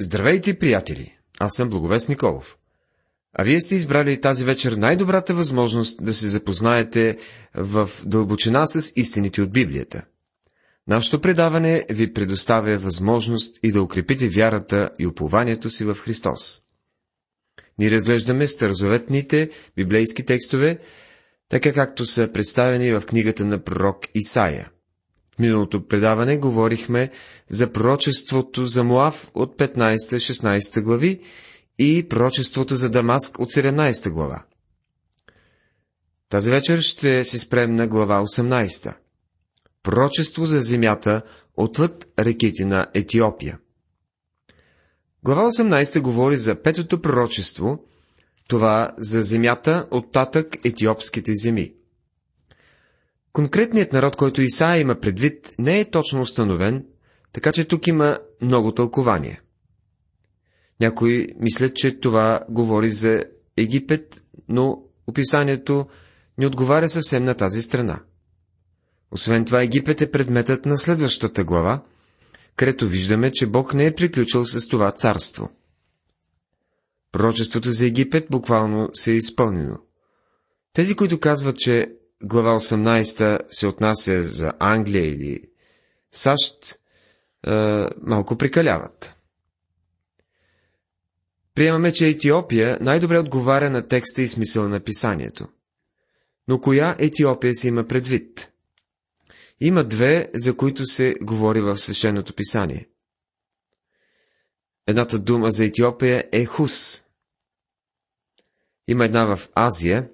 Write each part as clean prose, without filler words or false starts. Здравейте, приятели! Аз съм Благовест Николов. А вие сте избрали тази вечер най-добрата възможност да се запознаете в дълбочина с истините от Библията. Нашето предаване ви предоставя възможност и да укрепите вярата и упованието си в Христос. Ние разглеждаме старозаветните библейски текстове, така както са представени в книгата на пророк Исаия. В миналото предаване говорихме за пророчеството за Моав от 15-16 глави и пророчеството за Дамаск от 17 глава. Тази вечер ще се спрем на глава 18. Пророчество за земята отвъд реките на Етиопия. Глава 18 говори за петото пророчество, това за земята оттатък етиопските земи. Конкретният народ, който Исаия има предвид, не е точно установен, така че тук има много тълкования. Някои мислят, че това говори за Египет, но описанието не отговаря съвсем на тази страна. Освен това, Египет е предметът на следващата глава, където виждаме, че Бог не е приключил с това царство. Пророчеството за Египет буквално се е изпълнено. Тези, които казват, че глава 18 се отнася за Англия или САЩ, малко прекаляват. Приемаме, че Етиопия най-добре отговаря на текста и смисъла на писанието. Но коя Етиопия се има предвид? Има две, за които се говори в свещеното писание. Едната дума за Етиопия е Хус. Има една в Азия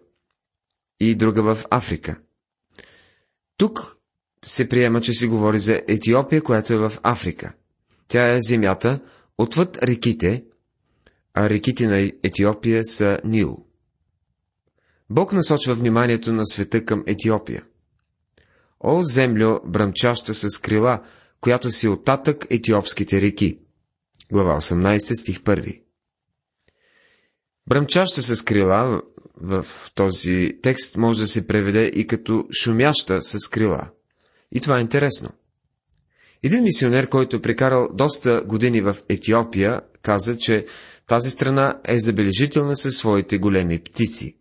и друга в Африка. Тук се приема, че се говори за Етиопия, която е в Африка. Тя е земята отвъд реките, а реките на Етиопия са Нил. Бог насочва вниманието на света към Етиопия. О, землю, бръмчаща с крила, която си оттатък етиопските реки. Глава 18, стих 1. Бръмчаща с крила в този текст може да се преведе и като шумяща с крила. И това е интересно. Един мисионер, който е прекарал доста години в Етиопия, каза, че тази страна е забележителна със своите големи птици.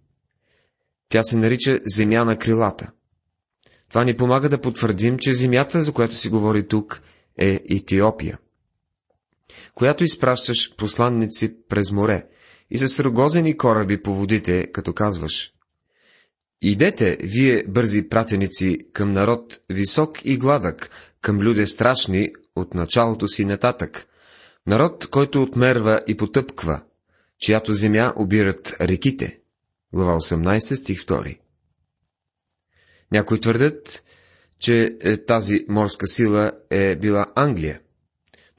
Тя се нарича земя на крилата. Това ни помага да потвърдим, че земята, за която си говори тук, е Етиопия, която изпращаш посланници през море и с рогозени кораби по водите, като казваш: «Идете, вие бързи пратеници, към народ висок и гладък, към люде страшни от началото си нататък, народ, който отмерва и потъпква, чиято земя обират реките». Глава 18, стих 2. Някои твърдят, че тази морска сила е била Англия,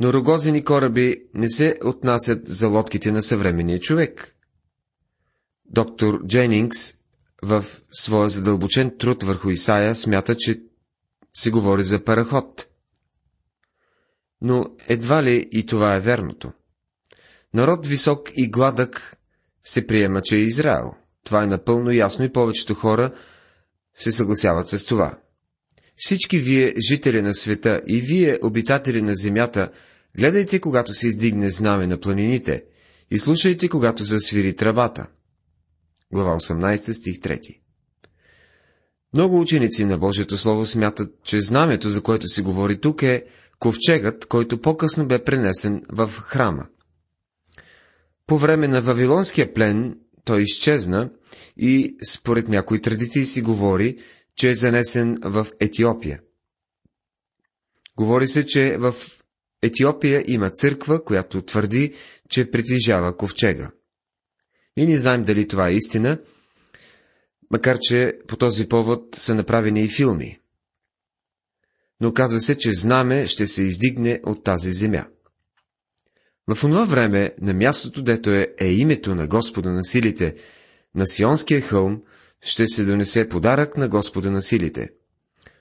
но рогозени кораби не се отнасят за лодките на съвременния човек. Доктор Дженингс в своя задълбочен труд върху Исаия смята, че се говори за параход. Но едва ли и това е вярното. Народ висок и гладък се приема, че е Израил. Това е напълно ясно и повечето хора се съгласяват с това. Всички вие, жители на света, и вие, обитатели на земята, гледайте, когато се издигне знаме на планините, и слушайте, когато засвири тръбата. Глава 18, стих 3. Много ученици на Божието Слово смятат, че знамето, за което се говори тук, е ковчегът, който по-късно бе пренесен в храма. По време на Вавилонския плен той изчезна и според някои традиции си говори, че е занесен в Етиопия. Говори се, че в Етиопия има църква, която твърди, че притежава ковчега. Ние не знаем дали това е истина, макар че по този повод са направени и филми. Но казва се, че знаме ще се издигне от тази земя. В онова време, на мястото, дето е името на Господа на силите, на Сионския хълм, ще се донесе подарък на Господа на силите.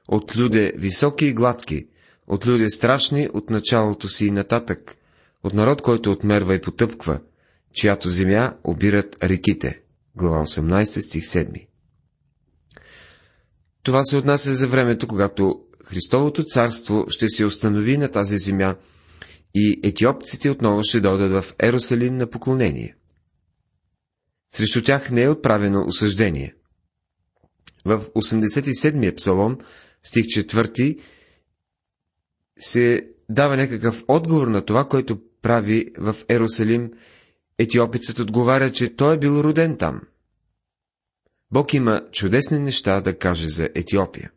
От люде високи и гладки, от люде страшни от началото си и нататък, от народ, който отмерва и потъпква, чиято земя обират реките. Глава 18, стих 7. Това се отнася за времето, когато Христовото царство ще се установи на тази земя и етиопците отново ще дойдат в Ерусалим на поклонение. Срещу тях не е отправено осъждение. В 87-я псалом, стих 4, се дава някакъв отговор на това, което прави в Ерусалим. Етиопецът отговаря, че той е бил роден там. Бог има чудесни неща да каже за Етиопия.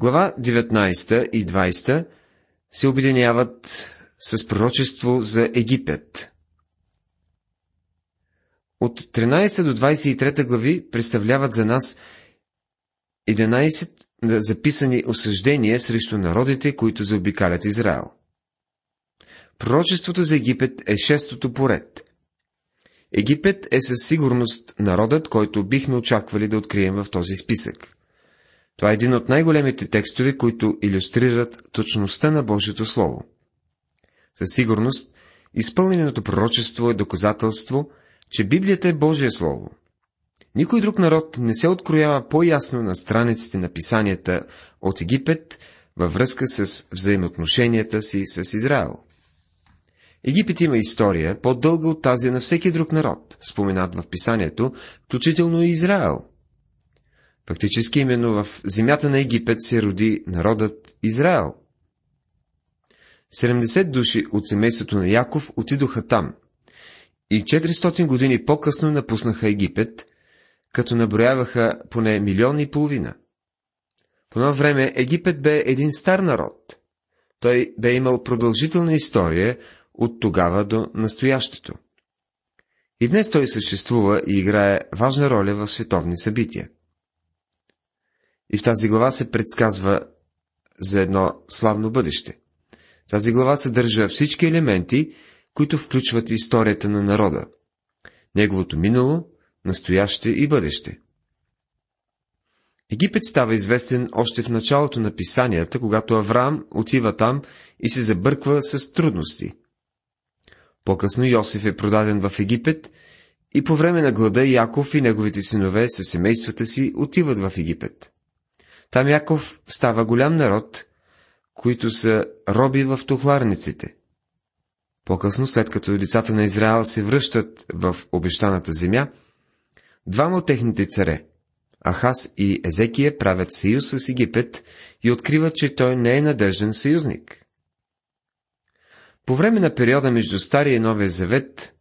Глава 19 и 20 се обединяват с пророчество за Египет. От 13 до 23 глави представляват за нас 11 записани осъждения срещу народите, които заобикалят Израил. Пророчеството за Египет е шестото поред. Египет е със сигурност народът, който бихме очаквали да открием в този списък. Това е един от най-големите текстове, които илюстрират точността на Божието Слово. Със сигурност, изпълненото пророчество е доказателство, че Библията е Божие Слово. Никой друг народ не се откроява по-ясно на страниците на писанията от Египет във връзка с взаимоотношенията си с Израил. Египет има история по-дълга от тази на всеки друг народ, споменат в писанието, включително и Израил. Фактически именно в земята на Египет се роди народът Израил. 70 души от семейството на Яков отидоха там и 400 години по-късно напуснаха Египет, като наброяваха поне 1,5 милиона. По това време Египет бе един стар народ. Той бе имал продължителна история от тогава до настоящето. И днес той съществува и играе важна роля в световни събития. И в тази глава се предсказва за едно славно бъдеще. Тази глава съдържа всички елементи, които включват историята на народа, неговото минало, настояще и бъдеще. Египет става известен още в началото на писанията, когато Авраам отива там и се забърква с трудности. По-късно Йосиф е продаден в Египет и по време на глада Яков и неговите синове със семействата си отиват в Египет. Там Яков става голям народ, които са роби в тухларниците. По-късно, след като децата на Израил се връщат в обещаната земя, двама от техните царе, Ахас и Езекия, правят съюз с Египет и откриват, че той не е надежден съюзник. По време на периода между Стария и Новия завет,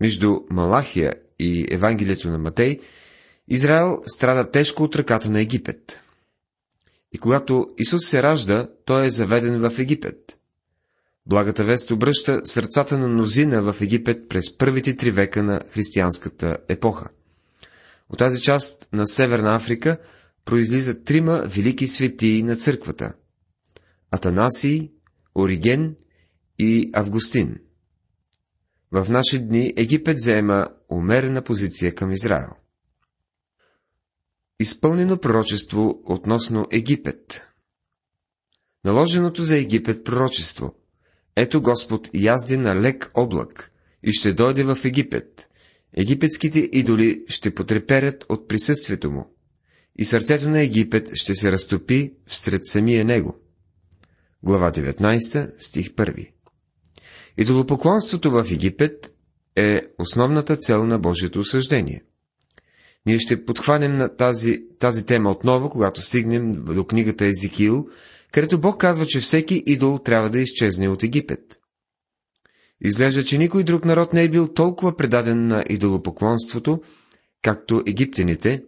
между Малахия и Евангелието на Матей, Израил страда тежко от ръката на Египет. И когато Исус се ражда, той е заведен в Египет. Благата вест обръща сърцата на мнозина в Египет през първите 3 века на християнската епоха. От тази част на Северна Африка произлизат 3 велики светии на църквата – Атанасий, Ориген и Августин. В наши дни Египет заема умерена позиция към Израил. Изпълнено пророчество относно Египет. Наложеното за Египет пророчество. Ето Господ язди на лек облак и ще дойде в Египет. Египетските идоли ще потреперят от присъствието му и сърцето на Египет ще се разтопи всред самия него. Глава 19, стих 1. Идолопоклонството в Египет е основната цел на Божието осъждение. Ние ще подхванем на тази тема отново, когато стигнем до книгата Езекиил, където Бог казва, че всеки идол трябва да изчезне от Египет. Изглежда, че никой друг народ не е бил толкова предаден на идолопоклонството, както египтяните,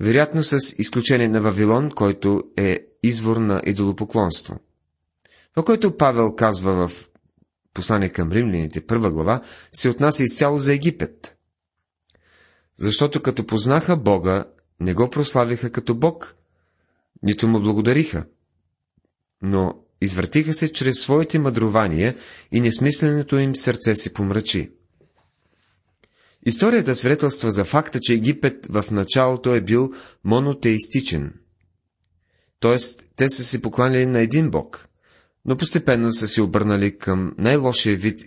вероятно с изключение на Вавилон, който е извор на идолопоклонство. Това, което Павел казва в послание към римляните, 1 глава, се отнася изцяло за Египет. Защото като познаха Бога, не го прославиха като Бог, нито му благодариха, но извратиха се чрез своите мъдрувания и несмисленото им сърце се помрачи. Историята свидетелства за факта, че Египет в началото е бил монотеистичен. Тоест, те са се покланяли на един бог, но постепенно са се обърнали към най-лошия вид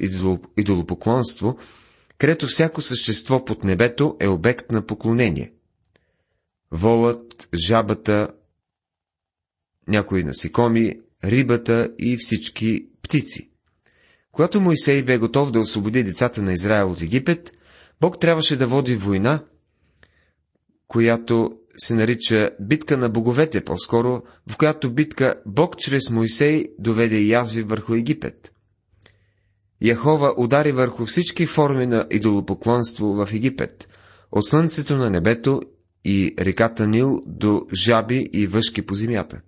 идолопоклонство, където всяко същество под небето е обект на поклонение. Волът, жабата, някои насекоми, рибата и всички птици. Когато Мойсей бе готов да освободи децата на Израил от Египет, Бог трябваше да води война, която се нарича битка на боговете, по-скоро, в която битка Бог чрез Мойсей доведе язви върху Египет. Яхова удари върху всички форми на идолопоклонство в Египет, от слънцето на небето и реката Нил до жаби и въшки по земята.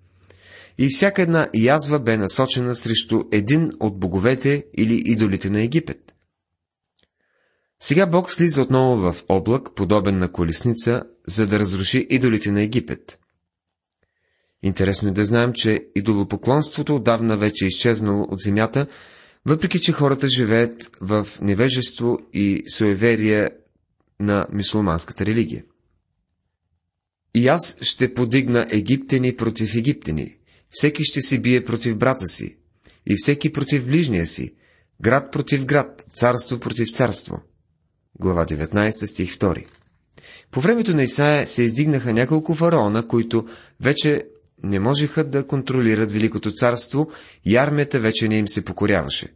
И всяка една язва бе насочена срещу един от боговете или идолите на Египет. Сега Бог слиза отново в облак, подобен на колесница, за да разруши идолите на Египет. Интересно е да знаем, че идолопоклонството отдавна вече е изчезнало от земята, въпреки че хората живеят в невежество и суеверие на мюсюлманската религия. И аз ще подигна египтяни против египтяни, всеки ще си бие против брата си, и всеки против ближния си, град против град, царство против царство. Глава 19, стих 2. По времето на Исаия се издигнаха няколко фараона, които вече не можеха да контролират Великото царство и армията вече не им се покоряваше.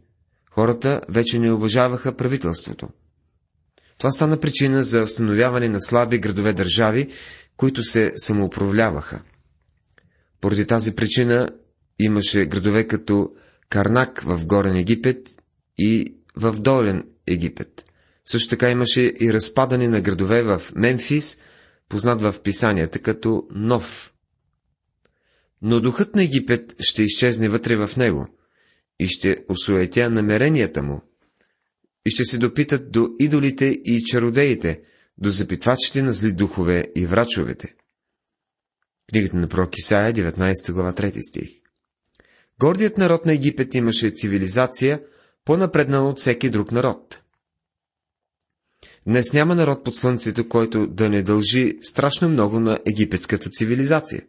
Хората вече не уважаваха правителството. Това стана причина за установяване на слаби градове-държави, които се самоуправляваха. Поради тази причина имаше градове като Карнак в Горен Египет и в Долен Египет. Също така имаше и разпадане на градове в Мемфис, познат в писанията като Нов. Но духът на Египет ще изчезне вътре в него и ще осуетя намеренията му, и ще се допитат до идолите и чародеите, до запитвачите на зли духове и врачовете. Книгата на пророк Исаия, 19 глава, 3 стих. Гордият народ на Египет имаше цивилизация, по-напреднала от всеки друг народ. Днес няма народ под слънцето, който да не дължи страшно много на египетската цивилизация.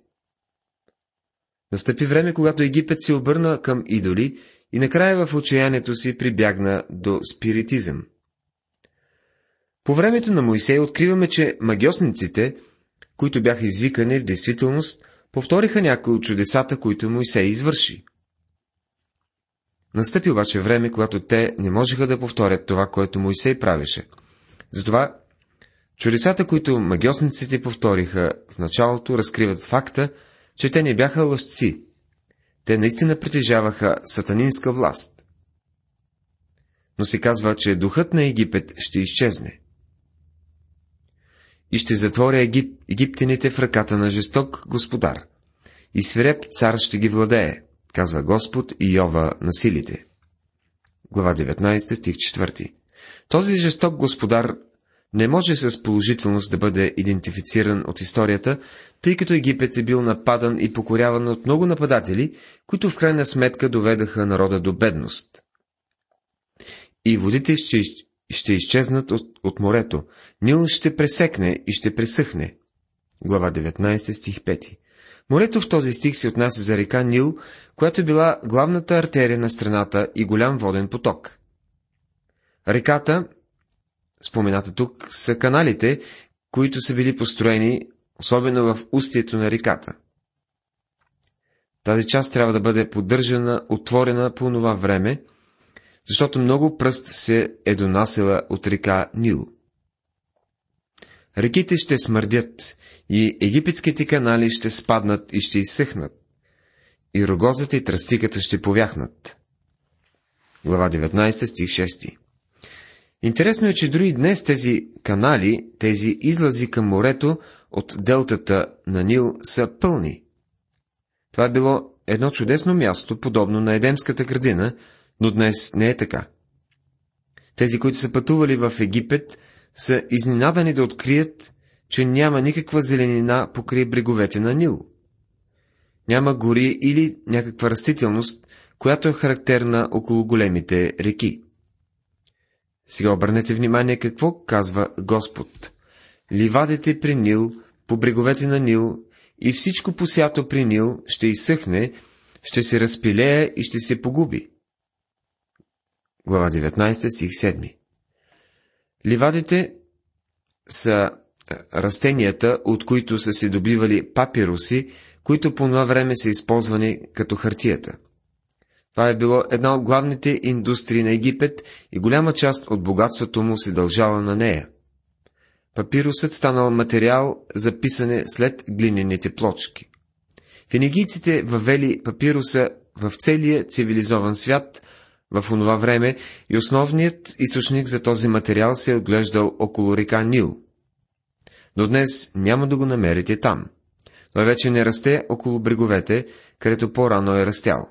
Настъпи време, когато Египет се обърна към идоли и накрая в отчаянието си прибягна до спиритизъм. По времето на Мойсей откриваме, че магьосниците, които бяха извикани в действителност, повториха някои от чудесата, които Мойсей извърши. Настъпи обаче време, когато те не можеха да повторят това, което Мойсей правеше. Затова чудесата, които магьосниците повториха в началото, разкриват факта, че те не бяха лъжци. Те наистина притежаваха сатанинска власт. Но се казва, че духът на Египет ще изчезне. И ще затворя египтяните в ръката на жесток господар. И свиреп цар ще ги владее, казва Господ и Йова на силите. Глава 19, стих 4. Този жесток господар не може с положителност да бъде идентифициран от историята, тъй като Египет е бил нападан и покоряван от много нападатели, които в крайна сметка доведаха народа до бедност. И водите ще изчезнат от морето, Нил ще пресекне и ще пресъхне. Глава 19, стих 5. Морето в този стих се отнася за река Нил, която била главната артерия на страната и голям воден поток. Реката, спомената тук, са каналите, които са били построени, особено в устието на реката. Тази част трябва да бъде поддържана, отворена по това време, защото много пръст се е донасела от река Нил. Реките ще смърдят, и египетските канали ще спаднат и ще изсъхнат, и рогозата и тръстиката ще повяхнат. Глава 19, стих 6. Интересно е, че дори днес тези канали, тези излази към морето от делтата на Нил са пълни. Това е било едно чудесно място, подобно на Едемската градина, но днес не е така. Тези, които са пътували в Египет, са изненадани да открият, че няма никаква зеленина покрай бреговете на Нил. Няма гори или някаква растителност, която е характерна около големите реки. Сега обърнете внимание какво казва Господ. Ливадите при Нил, по бреговете на Нил и всичко посято при Нил ще изсъхне, ще се разпилее и ще се погуби. Глава 19, стих 7. Ливадите са растенията, от които са се добивали папируси, които по това време са използвани като хартията. Това е било една от главните индустрии на Египет и голяма част от богатството му се дължала на нея. Папирусът станал материал за писане след глинените плочки. Фенигийците въвели папируса в целия цивилизован свят в онова време и основният източник за този материал се е отглеждал около река Нил. До днес няма да го намерите там. Той вече не расте около бреговете, където по-рано е растял.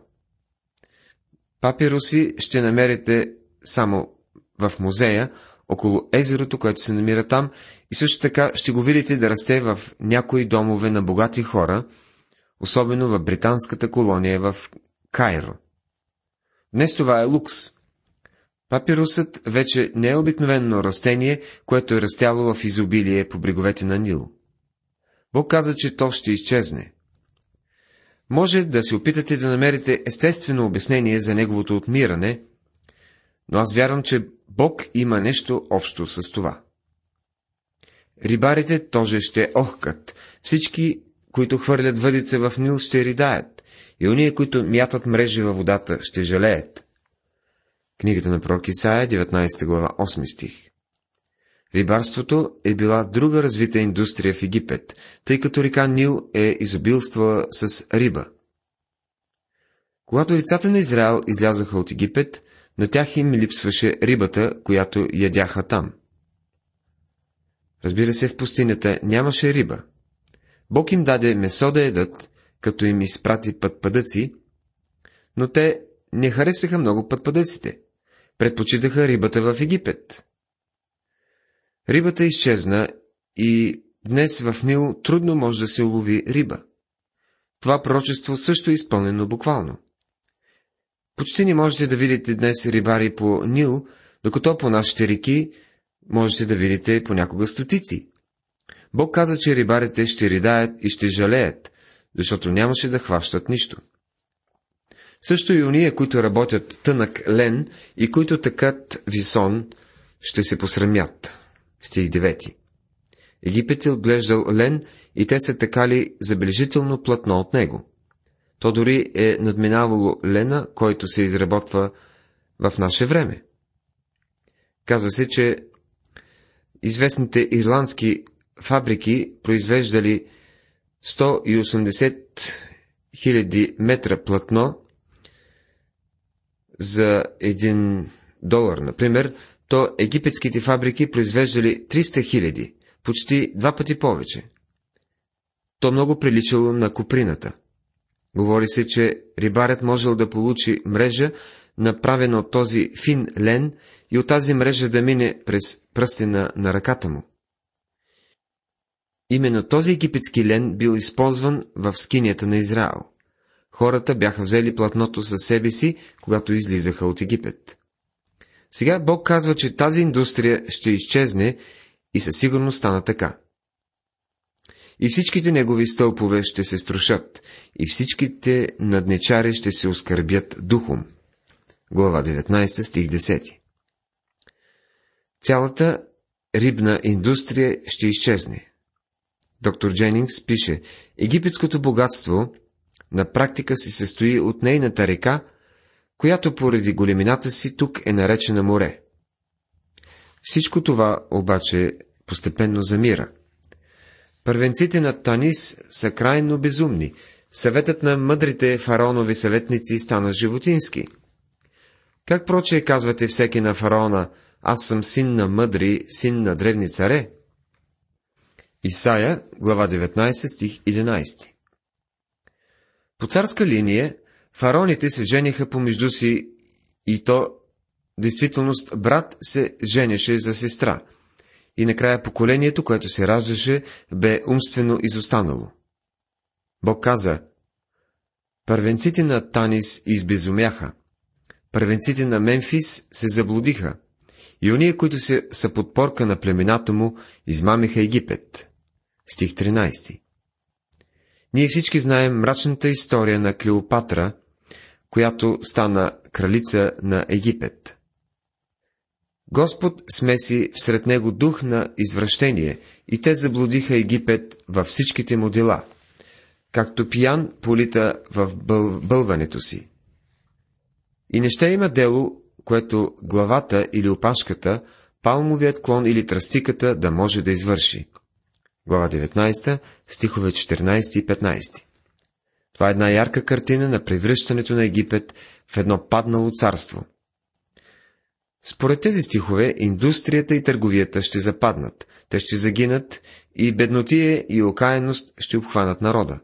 Папируси ще намерите само в музея, около езерото, което се намира там, и също така ще го видите да расте в някои домове на богати хора, особено в британската колония в Кайро. Днес това е лукс. Папирусът вече не е обикновено растение, което е растяло в изобилие по бреговете на Нил. Бог каза, че то ще изчезне. Може да се опитате да намерите естествено обяснение за неговото отмиране, но аз вярвам, че Бог има нещо общо с това. Рибарите тоже ще охкат, всички, които хвърлят въдица в Нил, ще ридаят, и ония, които мятат мрежи във водата, ще жалеят. Книгата на пророк Исаия, 19 глава, 8 стих. Рибарството е била друга развита индустрия в Египет, тъй като река Нил е изобилствала с риба. Когато децата на Израил излязоха от Египет, на тях им липсваше рибата, която ядяха там. Разбира се, в пустинята нямаше риба. Бог им даде месо да едат, като им изпрати пътпадъци, но те не харесаха много пътпадъците. Предпочитаха рибата в Египет. Рибата изчезна и днес в Нил трудно може да се улови риба. Това пророчество също е изпълнено буквално. Почти не можете да видите днес рибари по Нил, докато по нашите реки можете да видите понякога стотици. Бог каза, че рибарите ще ридаят и ще жалеят, защото нямаше да хващат нищо. Също и ония, които работят тънък лен и които тъкат висон, ще се посрамят. Стих 9. Египет е отглеждал лен и те са тъкали забележително платно от него. То дори е надминавало лена, който се изработва в наше време. Казва се, че известните ирландски фабрики произвеждали 180 000 метра платно за $1, например, то египетските фабрики произвеждали 300 000, почти 2 пъти повече. То много приличало на куприната. Говори се, че рибарят можел да получи мрежа, направена от този фин лен, и от тази мрежа да мине през пръстена на ръката му. Именно този египетски лен бил използван в скинията на Израил. Хората бяха взели платното със себе си, когато излизаха от Египет. Сега Бог казва, че тази индустрия ще изчезне и със сигурност стана така. И всичките негови стълпове ще се струшат, и всичките надничари ще се оскърбят духом. Глава 19, стих 10. Цялата рибна индустрия ще изчезне. Доктор Дженингс пише: египетското богатство на практика се състои от нейната река, която поради големината си тук е наречена море. Всичко това обаче постепенно замира. Първенците на Танис са крайно безумни, съветът на мъдрите фараонови съветници стана животински. Как прочее казвате всеки на фараона: аз съм син на мъдри, син на древни царе? Исаия, глава 19, стих 11. По царска линия фараоните се жениха помежду си, и то действителност брат се женеше за сестра. И накрая поколението, което се раждаше, бе умствено изостанало. Бог каза: първенците на Танис избезумяха, първенците на Мемфис се заблудиха, и ония, които са подпорка на племената му, измамиха Египет. Стих 13. Ние всички знаем мрачната история на Клеопатра, която стана кралица на Египет. Господ смеси всред него дух на извращение, и те заблудиха Египет във всичките му дела, както пиян полита в бълването си. И не ще има дело, което главата или опашката, палмовият клон или тръстиката да може да извърши. Глава 19, стихове 14 и 15. Това е една ярка картина на превръщането на Египет в едно паднало царство. Според тези стихове, индустрията и търговията ще западнат, те ще загинат и беднотие и окаяност ще обхванат народа.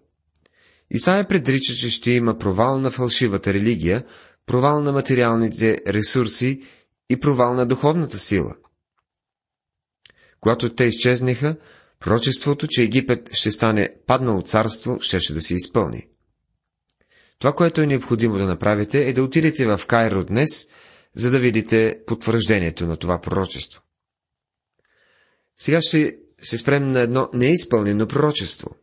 Исаия предрича, че ще има провал на фалшивата религия, провал на материалните ресурси и провал на духовната сила. Когато те изчезнеха, пророчеството, че Египет ще стане паднало царство, щеше да се изпълни. Това, което е необходимо да направите, е да отидете в Кайро днес, за да видите потвърждението на това пророчество. Сега ще се спрем на едно неизпълнено пророчество.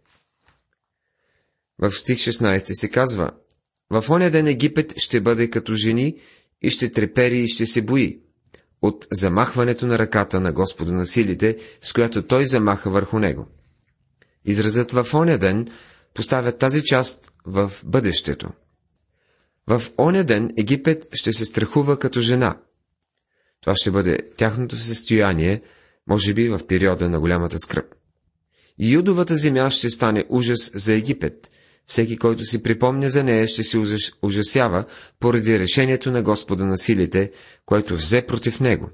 В стих 16 се казва: в оня ден Египет ще бъде като жени и ще трепери и ще се бои от замахването на ръката на Господа на силите, с която той замаха върху него. Изразът в оня ден поставя тази част в бъдещето. В оня ден Египет ще се страхува като жена. Това ще бъде тяхното състояние, може би в периода на голямата скръб. Юдовата земя ще стане ужас за Египет. Всеки, който си припомня за нея, ще се ужасява поради решението на Господа на силите, което взе против него.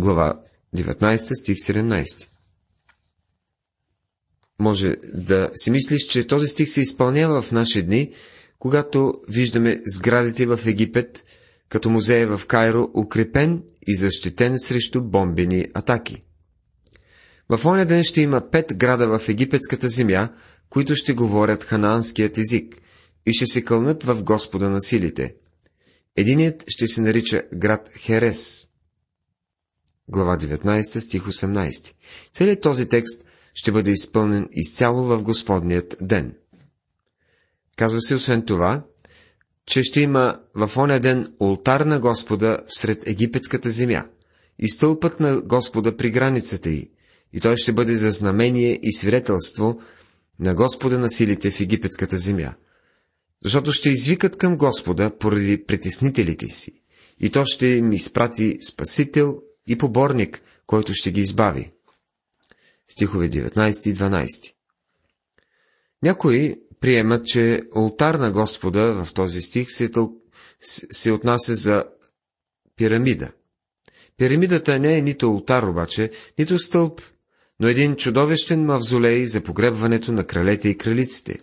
Глава 19, стих 17. Може да си мислиш, че този стих се изпълнява в наши дни, когато виждаме сградите в Египет, като музея в Кайро, укрепен и защитен срещу бомбени атаки. В оня ден ще има 5 града в египетската земя, които ще говорят ханаанският език и ще се кълнат в Господа на силите. Единият ще се нарича град Херес. Глава 19, стих 18. Целият този текст ще бъде изпълнен изцяло в Господният ден. Казва се освен това, че ще има в оня ден олтар на Господа всред египетската земя и стълпът на Господа при границата й, и той ще бъде за знамение и свидетелство на Господа на силите в египетската земя, защото ще извикат към Господа поради притеснителите си, и то ще им изпрати спасител и поборник, който ще ги избави. Стихове 19 и 12. Някои приемат, че олтар на Господа в този стих се отнася за пирамида. Пирамидата не е нито олтар обаче, нито стълб, но един чудовищен мавзолей за погребването на кралете и кралиците.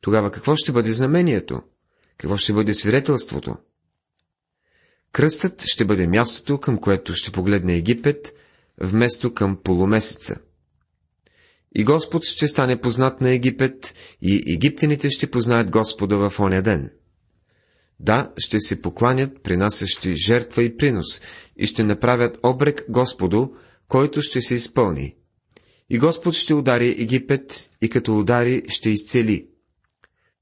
Тогава какво ще бъде знамението? Какво ще бъде свидетелството? Кръстът ще бъде мястото, към което ще погледне Египет, вместо към полумесеца. И Господ ще стане познат на Египет, и египтяните ще познаят Господа в оня ден. Да, ще се покланят, принасящи жертва и принос, и ще направят обрек Господу, който ще се изпълни. И Господ ще удари Египет, и като удари ще изцели,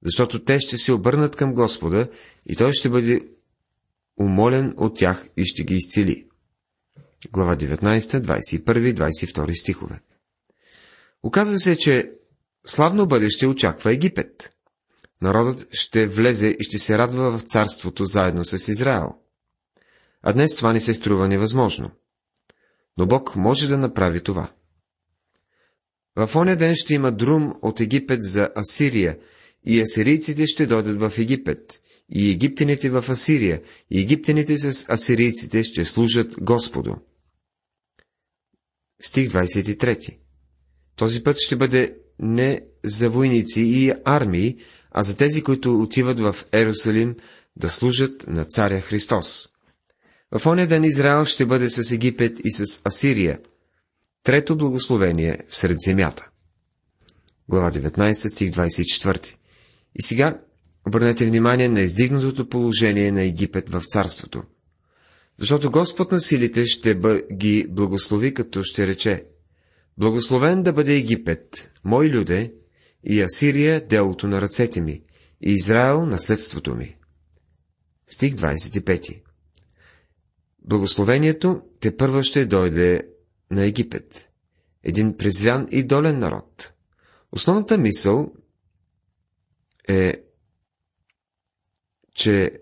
защото те ще се обърнат към Господа, и той ще бъде умолен от тях и ще ги изцели. Глава 19, 21 и 22 стихове. Оказва се, че славно бъдеще очаква Египет. Народът ще влезе и ще се радва в царството заедно с Израил. А днес това ни се струва невъзможно. Но Бог може да направи това. В оня ден ще има друм от Египет за Асирия, и асирийците ще дойдат в Египет, и египтяните в Асирия, и египтяните с асирийците ще служат Господу. Стих 23. Този път ще бъде не за войници и армии, а за тези, които отиват в Ерусалим да служат на царя Христос. В оня ден Израил ще бъде с Египет и с Асирия. Трето благословение всред земята. Глава 19, стих 24. И сега обърнете внимание на издигнатото положение на Египет в царството. Защото Господ на силите ще ги благослови, като ще рече: благословен да бъде Египет, мой люде, и Асирия делото на ръцете ми, и Израил наследството ми. Стих 25. Благословението тепърва ще дойде на Египет. Един презрян и долен народ. Основната мисъл е, че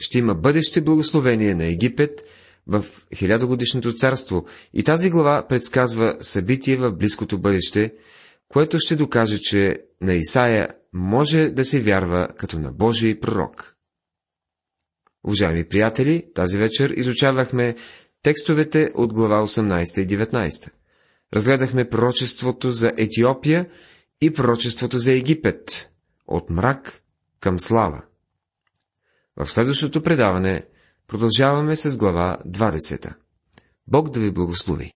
ще има бъдеще благословение на Египет в хилядогодишното царство и тази глава предсказва събитие в близкото бъдеще, което ще докаже, че на Исаия може да се вярва като на Божий пророк. Уважаеми приятели, тази вечер изучавахме текстовете от глава 18 и 19. Разгледахме пророчеството за Етиопия и пророчеството за Египет – от мрак към слава. В следващото предаване продължаваме с глава 20. Бог да ви благослови!